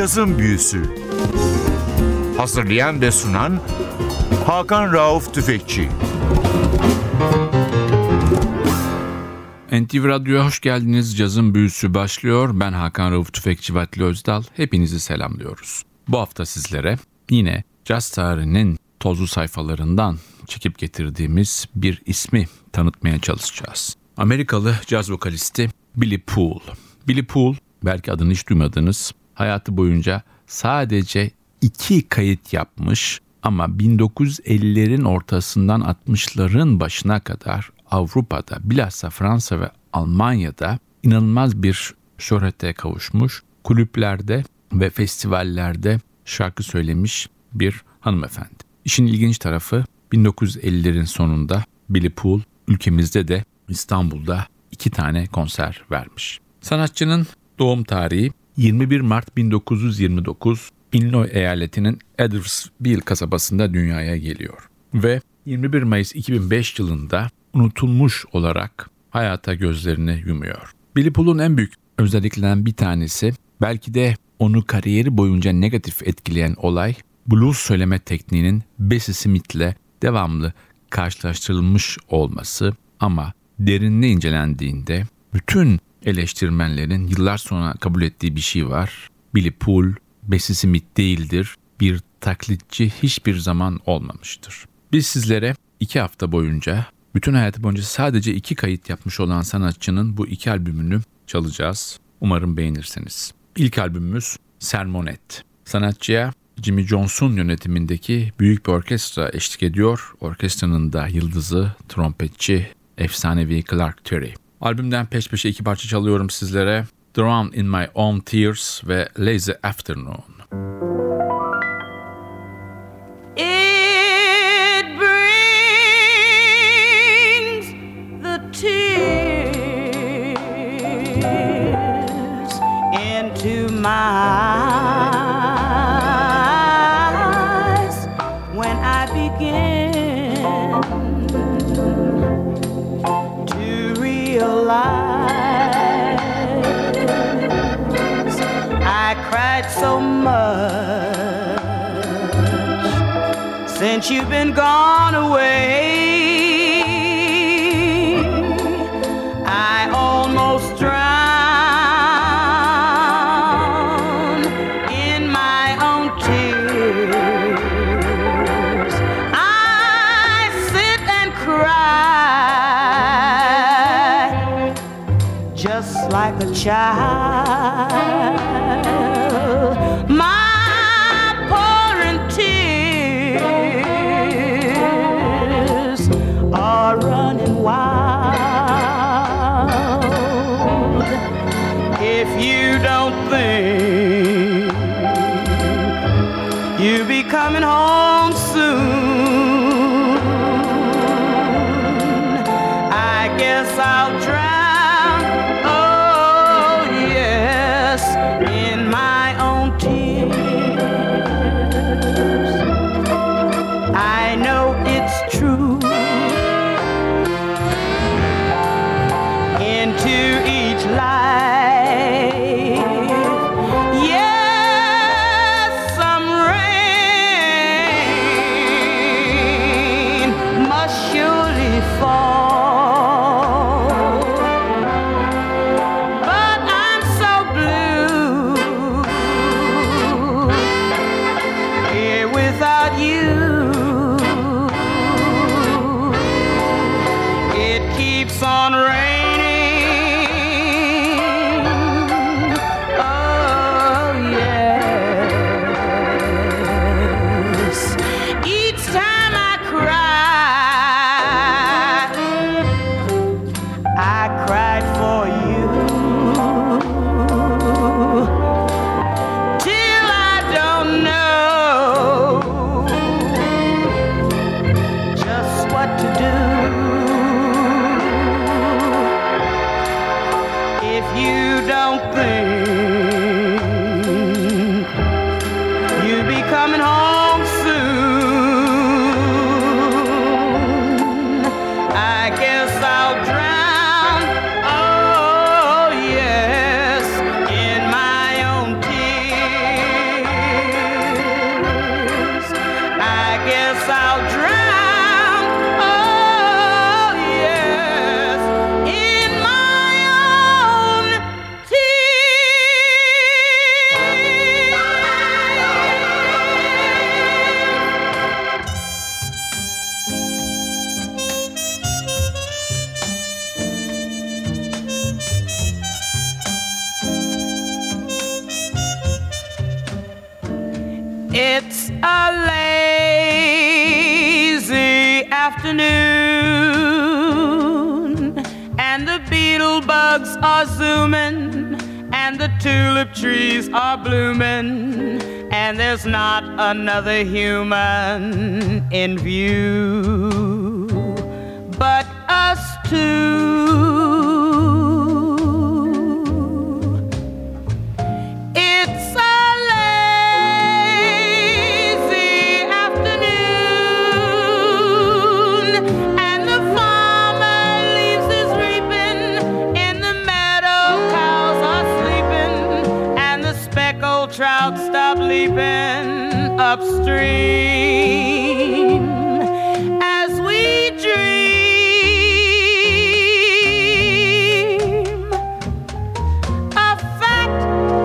Cazın Büyüsü. Hazırlayan ve sunan Hakan Rauf Tüfekçi. NTV Radyo'ya hoş geldiniz. Cazın Büyüsü başlıyor. Ben Hakan Rauf Tüfekçi ve Tülay Özdal. Hepinizi selamlıyoruz. Bu hafta sizlere yine caz tarihinin tozlu sayfalarından çekip getirdiğimiz bir ismi tanıtmaya çalışacağız. Amerikalı caz vokalisti Billie Poole. Billie Poole, belki adını hiç duymadınız, hayatı boyunca sadece 2 kayıt yapmış ama 1950'lerin ortasından 60'ların başına kadar Avrupa'da, bilhassa Fransa ve Almanya'da inanılmaz bir şöhrete kavuşmuş, kulüplerde ve festivallerde şarkı söylemiş bir hanımefendi. İşin ilginç tarafı 1950'lerin sonunda Billie Poole ülkemizde de İstanbul'da 2 tane konser vermiş. Sanatçının doğum tarihi 21 Mart 1929, Illinois eyaletinin Edwardsville kasabasında dünyaya geliyor. Ve 21 Mayıs 2005 yılında unutulmuş olarak hayata gözlerini yumuyor. Billie Poole'un en büyük özelliklerinden bir tanesi, belki de onu kariyeri boyunca negatif etkileyen olay, blues söyleme tekniğinin Bessie Smith'le devamlı karşılaştırılmış olması ama derinine incelendiğinde bütün eleştirmenlerin yıllar sonra kabul ettiği bir şey var. Billie Poole, Bessie Smith değildir, bir taklitçi hiçbir zaman olmamıştır. Biz sizlere 2 hafta boyunca, bütün hayatı boyunca sadece 2 kayıt yapmış olan sanatçının bu 2 albümünü çalacağız. Umarım beğenirsiniz. İlk albümümüz Sermonet. Sanatçıya Jimmy Johnson yönetimindeki büyük bir orkestra eşlik ediyor. Orkestranın da yıldızı, trompetçi, efsanevi Clark Terry. Albümden peş peşe 2 parça çalıyorum sizlere. Drown in My Own Tears ve Lazy Afternoon. It brings the tears into my eyes when I begin to realize I cried so much since you've been gone away. I almost drowned in my own tears. I sit and cry just like a child. Coming home soon. I guess I'll drown, oh yes, in my own tears. I know it's true. Into each life surely fall. guess I'll drown. Oh yes, in my own tears. It's a lazy afternoon, and the beetle bugs are zooming, and the tulip trees are blooming, and there's not another human in view but us two. It's a trout stop leaping upstream as we dream. A fat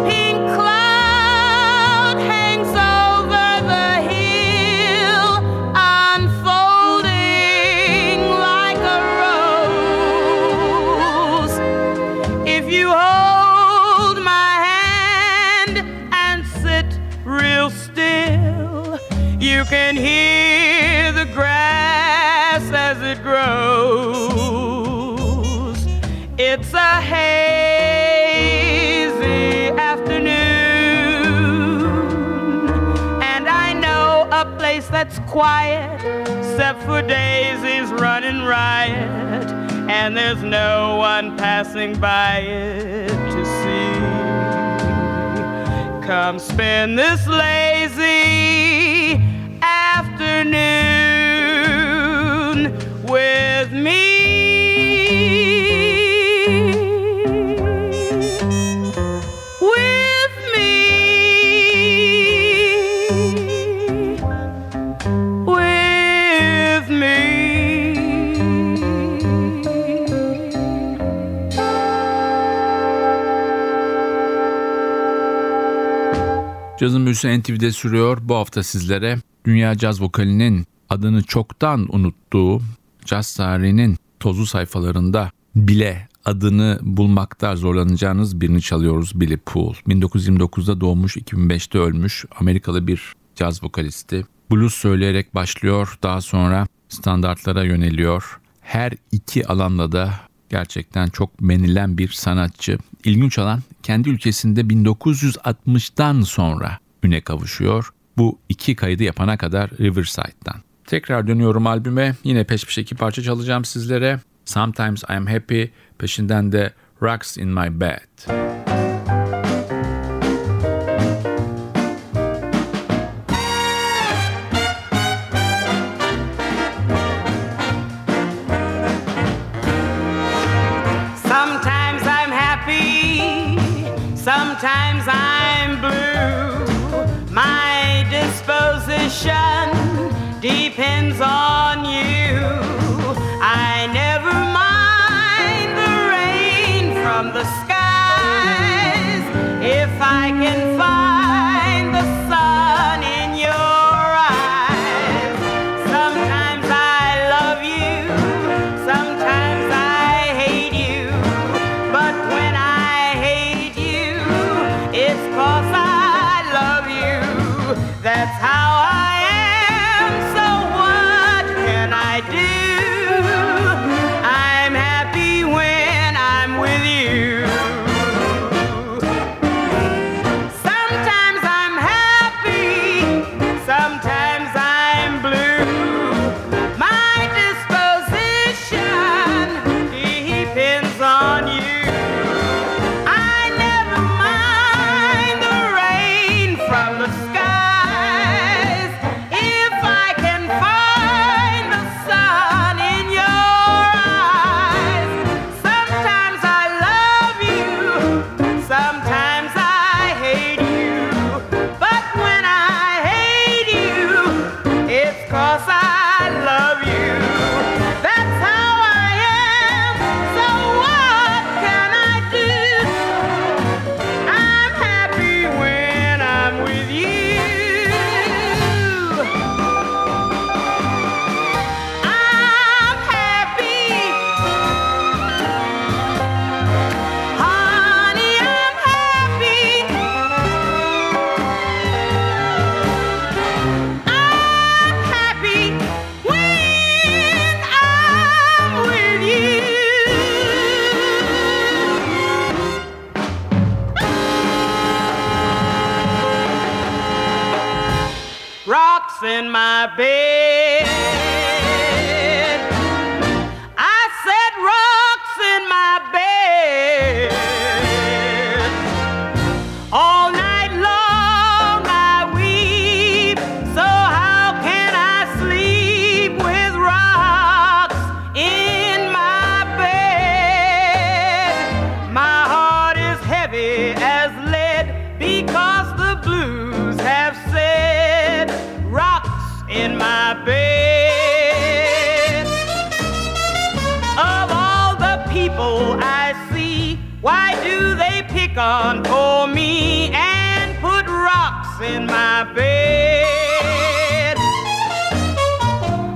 pink cloud hangs over the hill, unfolding like a rose. If you hold my real still, you can hear the grass as it grows. It's a hazy afternoon, and I know a place that's quiet, except for daisies running riot, and there's no one passing by it to see. Come spend this lazy afternoon with me, with me, with me. Cazın Büyüsü NTV'de sürüyor. Bu hafta sizlere dünya caz vokalinin adını çoktan unuttuğu, caz tarihinin tozlu sayfalarında bile adını bulmakta zorlanacağınız birini çalıyoruz. Billie Poole. 1929'da doğmuş, 2005'te ölmüş Amerikalı bir caz vokalisti. Blues söyleyerek başlıyor, daha sonra standartlara yöneliyor. Her iki alanda da gerçekten çok beğenilen bir sanatçı. İlginç olan, kendi ülkesinde 1960'dan sonra üne kavuşuyor. Bu iki kaydı yapana kadar Riverside'dan. Tekrar dönüyorum albüme. Yine peş peşe iki parça çalacağım sizlere. Sometimes I'm Happy, peşinden de Rocks in My Bed. Sometimes I'm blue. My disposition depends on you. I never mind the rain from the skies if I can find the sun in your eyes. Sometimes I love you, sometimes I hate you, but when I hate you, it's 'cause I love you. That's how I am, so what can I do? 'cause I love you. That's how I am, so what can I do? I'm happy when I'm with you. I'm happy. Honey, I'm happy. I'm happy when I'm with you. Rocks in my bed. I said rocks in my bed. All night long I weep. So how can I sleep with rocks in my bed? My heart is heavy as lead because the blues have said rocks in my bed. Of all the people I see, why do they pick on poor me and put rocks in my bed?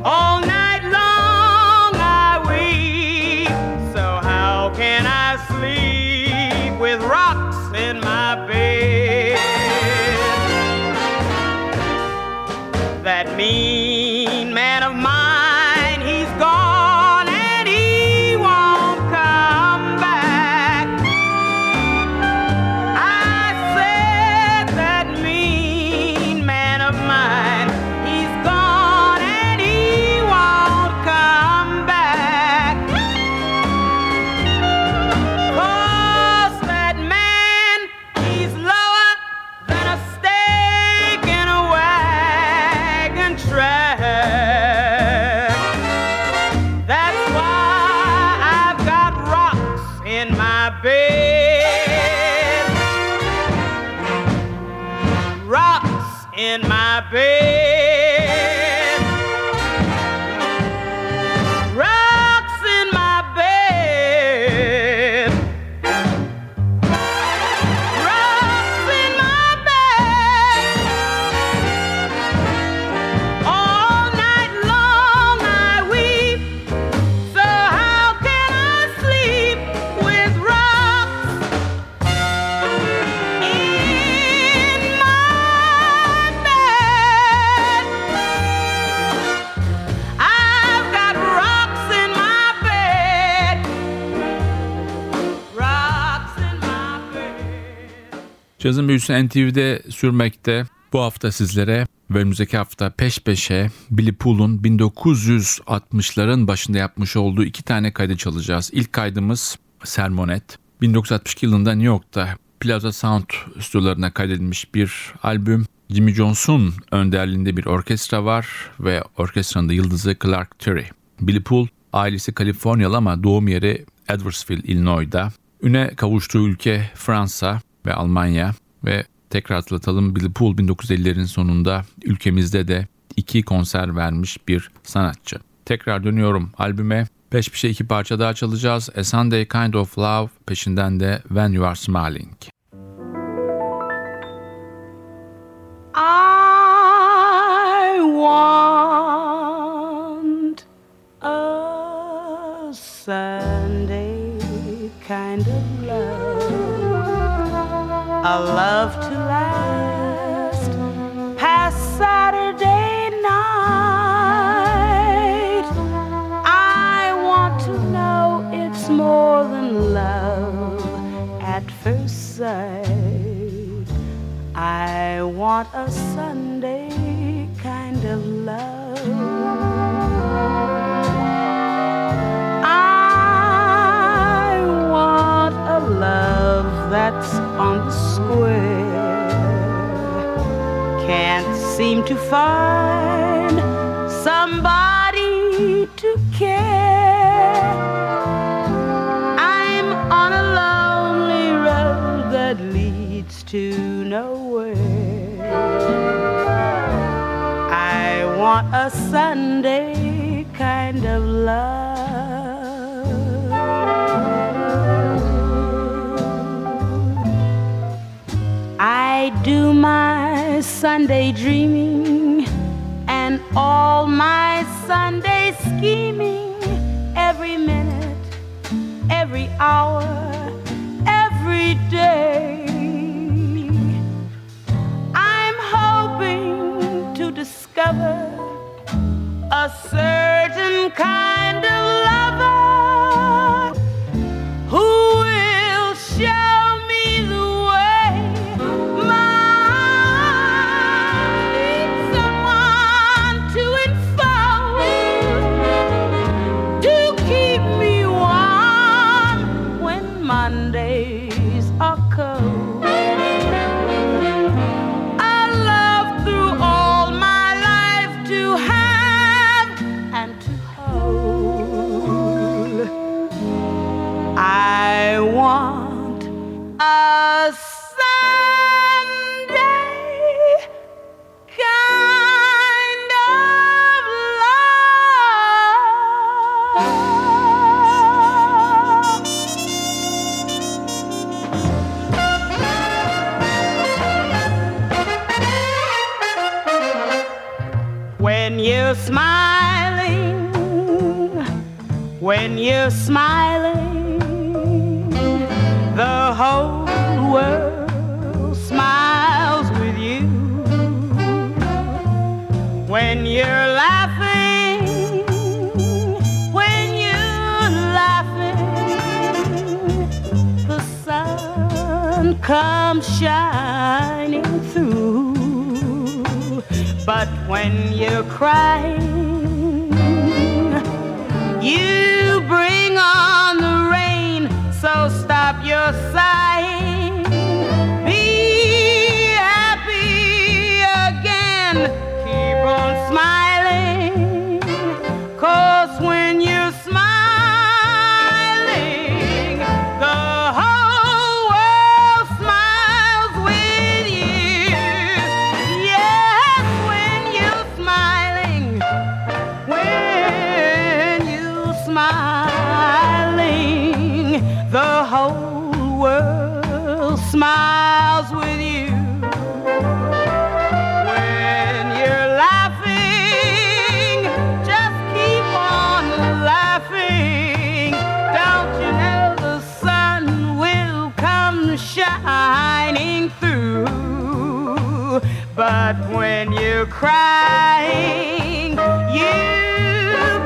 All night long I weep, so how can I sleep with rocks in my bed? That mean man of mine, he's gone and he won't come back. I said that mean man of mine, he's gone and he won't come back. 'Cause that man, he's lower than a stake in a wagon track. That's why I've got rocks in my bed. Rocks in my bed. Rocks in my bed. Rocks in my bed. All night long I weep. So how can I sleep with rocks in my bed? I've got rocks in my bed. Rocks in my bed. Cazın Büyüsü NTV'de sürmekte. Bu hafta sizlere ve önümüzdeki hafta peş peşe Billie Poole'un 1960'ların başında yapmış olduğu iki tane kaydı çalacağız. İlk kaydımız Sermonet. 1962 yılında New York'ta Plaza Sound stüdyolarına kaydedilmiş bir albüm. Jimmy Johnson önderliğinde bir orkestra var ve orkestranın da yıldızı Clark Terry. Billie Poole ailesi Kaliforniyalı ama doğum yeri Edwardsville, Illinois'da. Üne kavuştuğu ülke Fransa ve Almanya ve tekrar hatırlatalım, Billie Poole 1950'lerin sonunda ülkemizde de 2 konser vermiş bir sanatçı. Tekrar dönüyorum albüme. Peş peşe 2 parça daha çalacağız. A Sunday Kind of Love, peşinden de When You Are Smiling. I want a Sunday kind of love, a love to last past Saturday night. I want to know it's more than love at first sight. I want a Sunday kind of love. I want a love that's on the square. Can't seem to find somebody to care. I'm on a lonely road that leads to nowhere. I want not a Sunday kind of love. I do my Sunday dreaming and all my Sunday scheming, every minute, every hour, every day. I'm hoping to discover a certain kind of lover who will show me the way. I need someone to enfold, to keep me warm when Mondays are cold. I want a Sunday kind of love. When you're smiling, when you're smiling, the whole world smiles with you. When you're laughing, the sun comes shining through. But when you're crying, you bring on the rain. So stop your sighing, be happy again, keep on smiling, 'cause when you're smiling, the whole world smiles with you. Yes, when you're smiling, the whole world smiles with you. When you're laughing, just keep on laughing. Don't you know the sun will come shining through? But when you're crying, you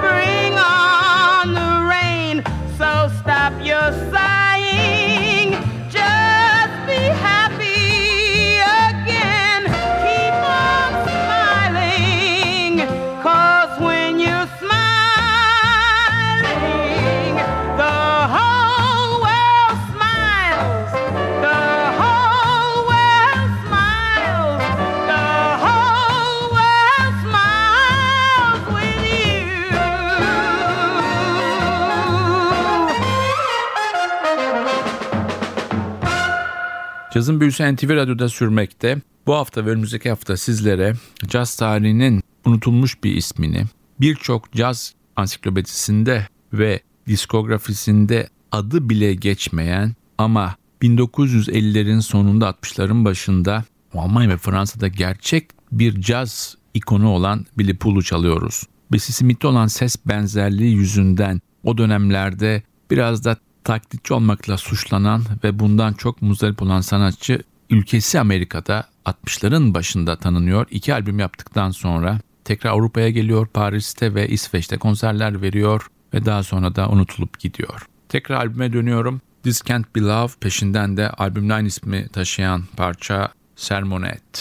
bring on the rain. So stop your sighing, just be happy again, keep on smiling, 'cause when you're smiling, the whole world smiles, the whole world smiles, the whole world smiles with you. Cazın Büyüsü NTV Radyo'da sürmekte. Bu hafta ve önümüzdeki hafta sizlere caz tarihinin unutulmuş bir ismini, birçok caz ansiklopedisinde ve diskografisinde adı bile geçmeyen ama 1950'lerin sonunda 60'ların başında Almanya ve Fransa'da gerçek bir caz ikonu olan Billie Poole'u çalıyoruz. Bessie Smith'te olan ses benzerliği yüzünden o dönemlerde biraz da taklitçi olmakla suçlanan ve bundan çok muzdarip olan sanatçı ülkesi Amerika'da 60'ların başında tanınıyor. 2 albüm yaptıktan sonra tekrar Avrupa'ya geliyor, Paris'te ve İsveç'te konserler veriyor ve daha sonra da unutulup gidiyor. Tekrar albüme dönüyorum. This Can't Be Love, peşinden de albümün aynı ismi taşıyan parça Sermonette.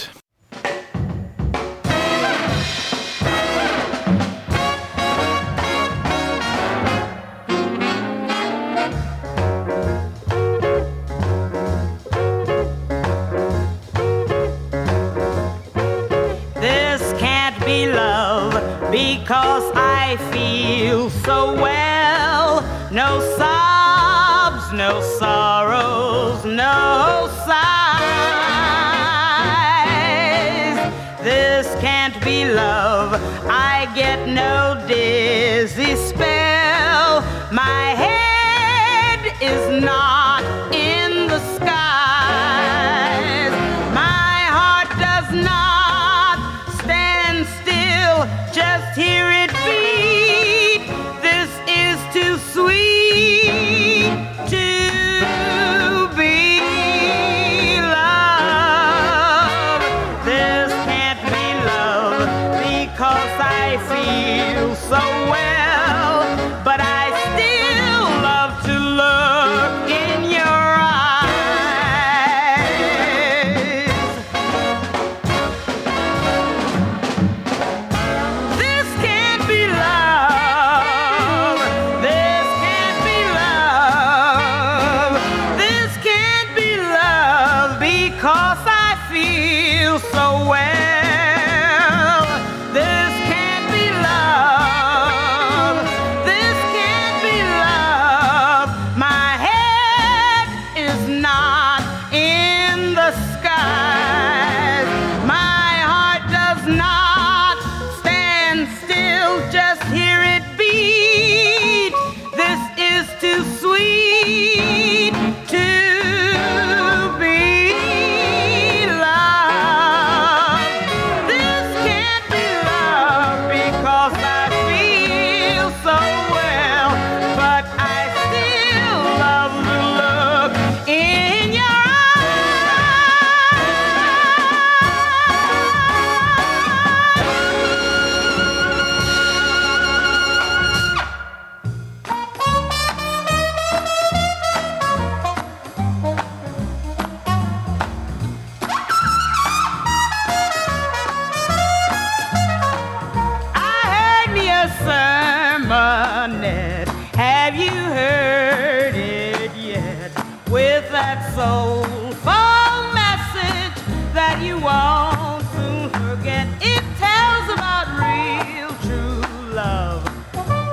Because I feel so well, no sobs, no sorrows, no sighs. This can't be love. I get no dizzy spell. My head is not in the skies. My heart does not stand still. Just hear it beat. This is too sweet to be loved. This can't be love because I feel so well, but I still love to look in your eyes. This can't be love. This can't be love. This can't be love because I feel so well. This can't be love. This can't be love. My head is not in the skies. My heart does not stand still. Just hear it beat. This is too sweet to be loved. This can't be love because I feel so well, but I still love the look in your eyes. I heard me a sermonette. Have you heard it yet? With that soulful message that you won't soon forget. It tells about real true love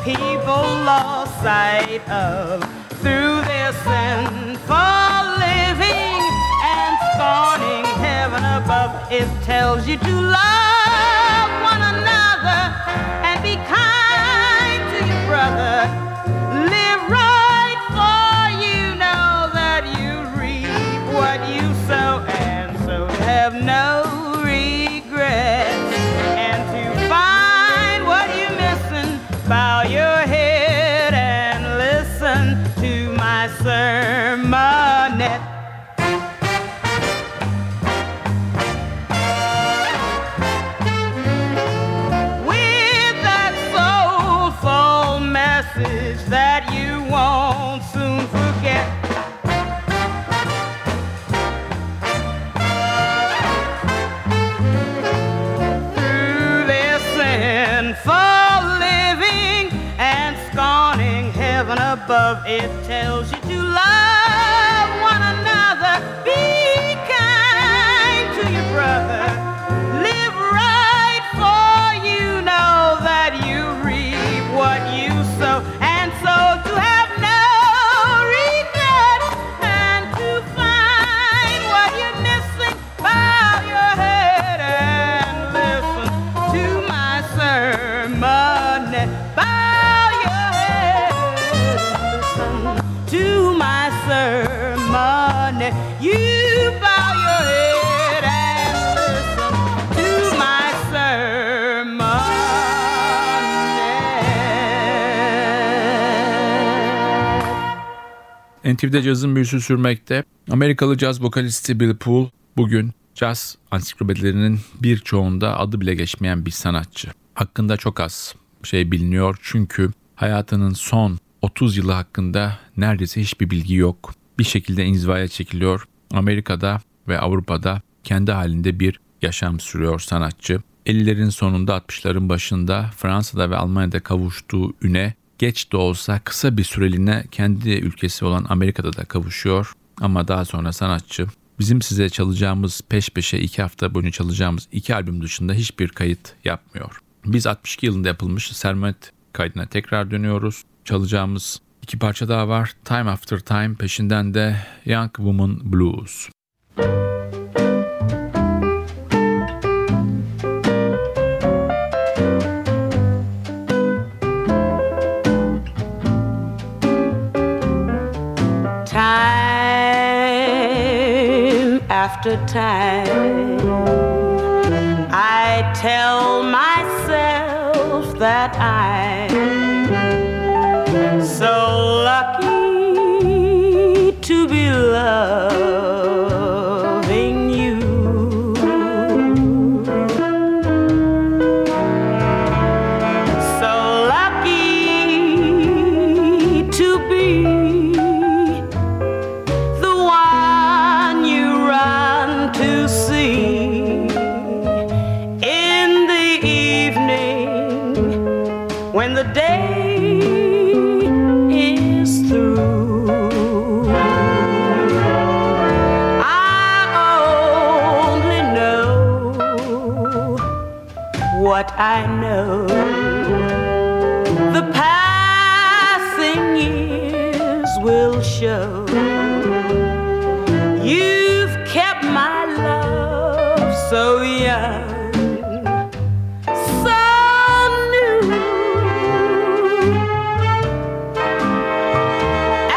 people lost sight of through their sinful living and scorning heaven above. It tells you to love one another and be kind to your brother. Live right, for you know that you reap what you sow, and so have no regrets. And to find what you're missing, bow your head and listen to my sermonette. With that soulful message that you won't soon forget. Through their sinful living and scorning heaven above, it tells you to love one another, be kind to your brother, live right, for you know that you reap what you sow, and so to have no regret, and to find what you're missing, bow your head and listen to my sermonette. Bow your head and listen to my sermonette. You bow your head and listen to my sermonette. NTV'de cazın büyüsü sürmekte. Amerikalı caz vokalisti Billie Poole bugün caz ansiklopedilerinin birçoğunda adı bile geçmeyen bir sanatçı. Hakkında çok az şey biliniyor çünkü hayatının son 30 yılı hakkında neredeyse hiçbir bilgi yok. Bir şekilde inzivaya çekiliyor. Amerika'da ve Avrupa'da kendi halinde bir yaşam sürüyor sanatçı. 50'lerin sonunda 60'ların başında Fransa'da ve Almanya'da kavuştuğu üne geç de olsa kısa bir süreliğine kendi ülkesi olan Amerika'da da kavuşuyor. Ama daha sonra sanatçı bizim size çalacağımız peş peşe 2 hafta boyunca çalacağımız 2 albüm dışında hiçbir kayıt yapmıyor. Biz 62 yılında yapılmış Sermet kaydına tekrar dönüyoruz. Çalacağımız 2 parça daha var. Time After Time, peşinden de Young Woman Blues. after time. I tell myself that I'm so lucky to be loving you. So lucky to be what I know. The passing years will show. You've kept my love so young, so new,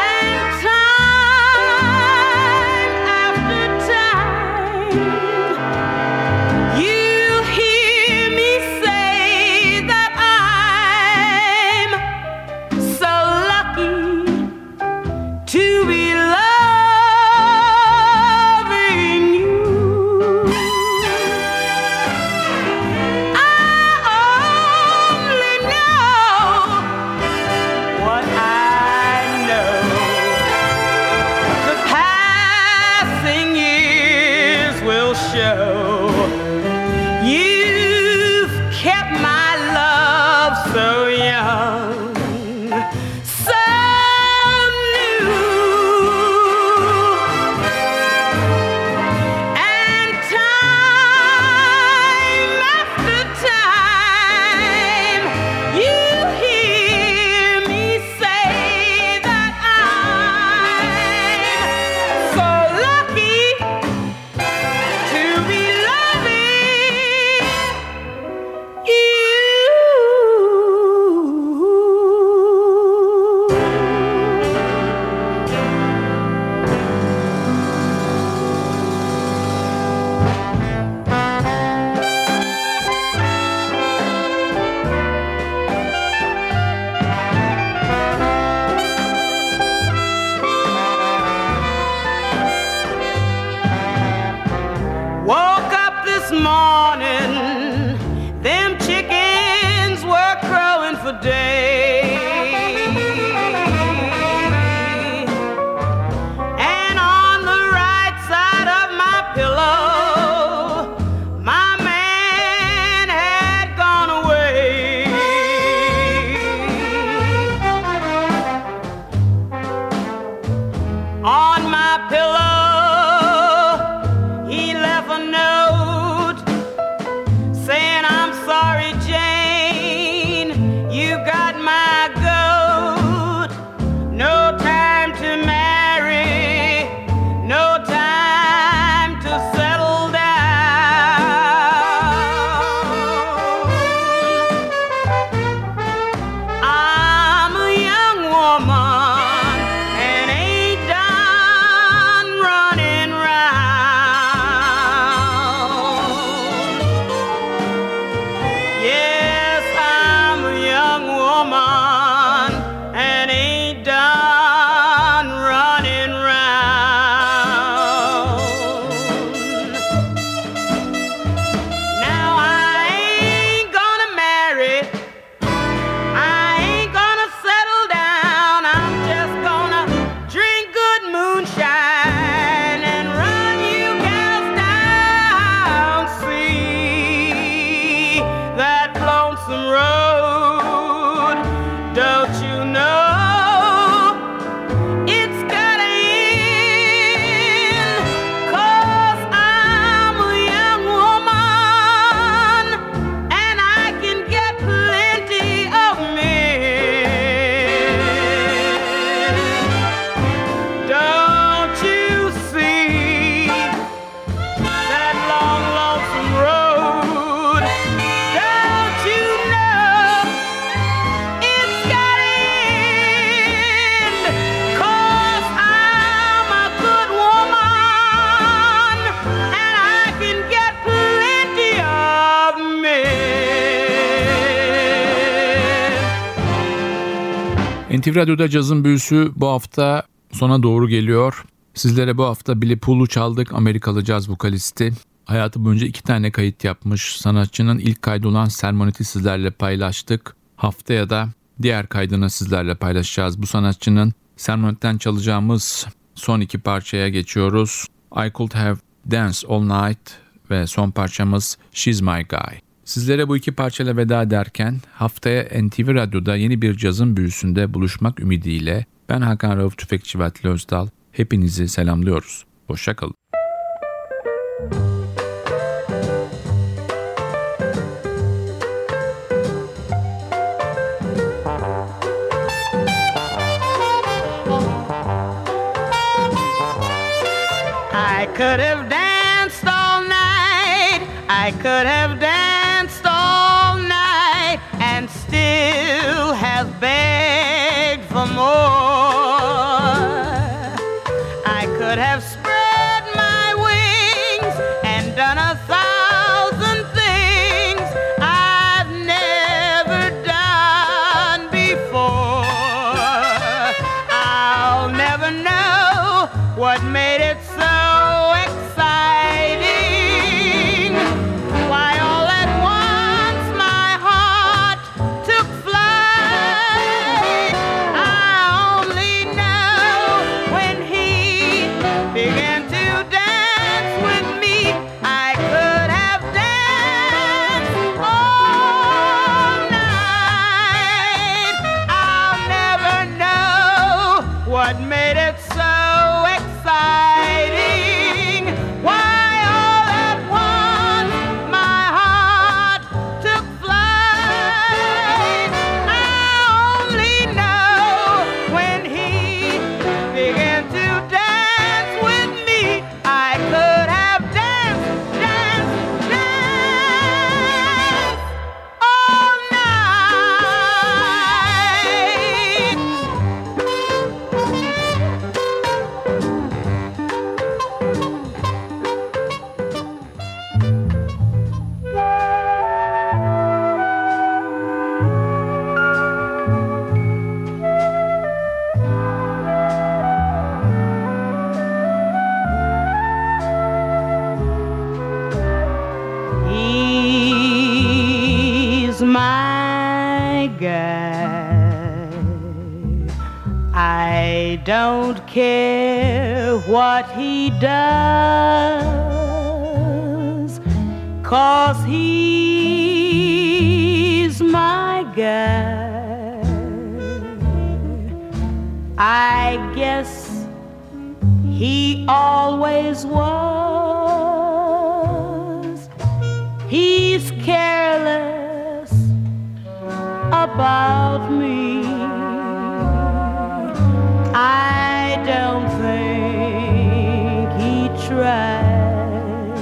and time after time you to be NTV Radyo'da Cazın Büyüsü bu hafta sona doğru geliyor. Sizlere bu hafta Billie Poole'u çaldık. Amerikalı caz vokalisti. Hayatı boyunca 2 tane kayıt yapmış. Sanatçının ilk kaydı olan Sermonet'i sizlerle paylaştık. Haftaya da diğer kaydını sizlerle paylaşacağız. Bu sanatçının Sermonet'ten çalacağımız son 2 parçaya geçiyoruz. I Could Have Danced All Night ve son parçamız She's My Guy. Sizlere bu 2 parçayla veda ederken haftaya NTV Radyo'da yeni bir cazın büyüsünde buluşmak ümidiyle ben Hakan Rauf Tüfekçi ve Tülay Özdal hepinizi selamlıyoruz. Hoşça kalın. I could have danced all night. I could have danced all night and still have begged for more. I could have spread my wings and done 1,000 things I've never done before. I'll never know what made it so exciting. Why all at once my heart took flight. I only know when he began to dance with me. I could have danced all night. I'll never know what made it so exciting. I don't care what he does, 'cause he's my guy. I guess he always was. He's careless about me. I don't think he tries,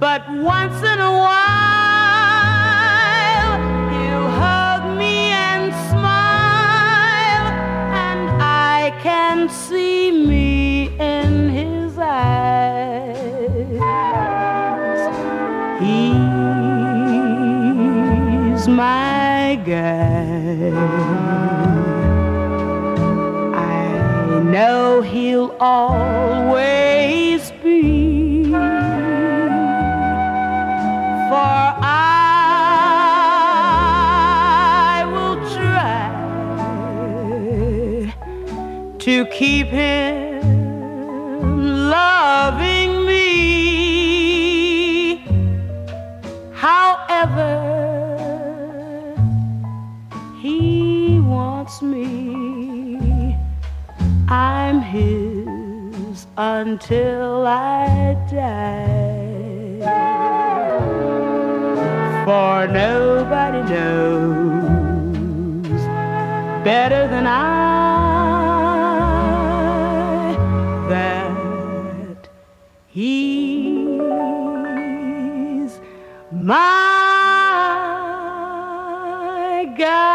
but once in a while he'll hug me and smile, and I can see me in his eyes. He's my guy. Know he'll always be, for I will try to keep him loving me, however he wants me. I'm his until I die. For nobody knows better than I that he's my God.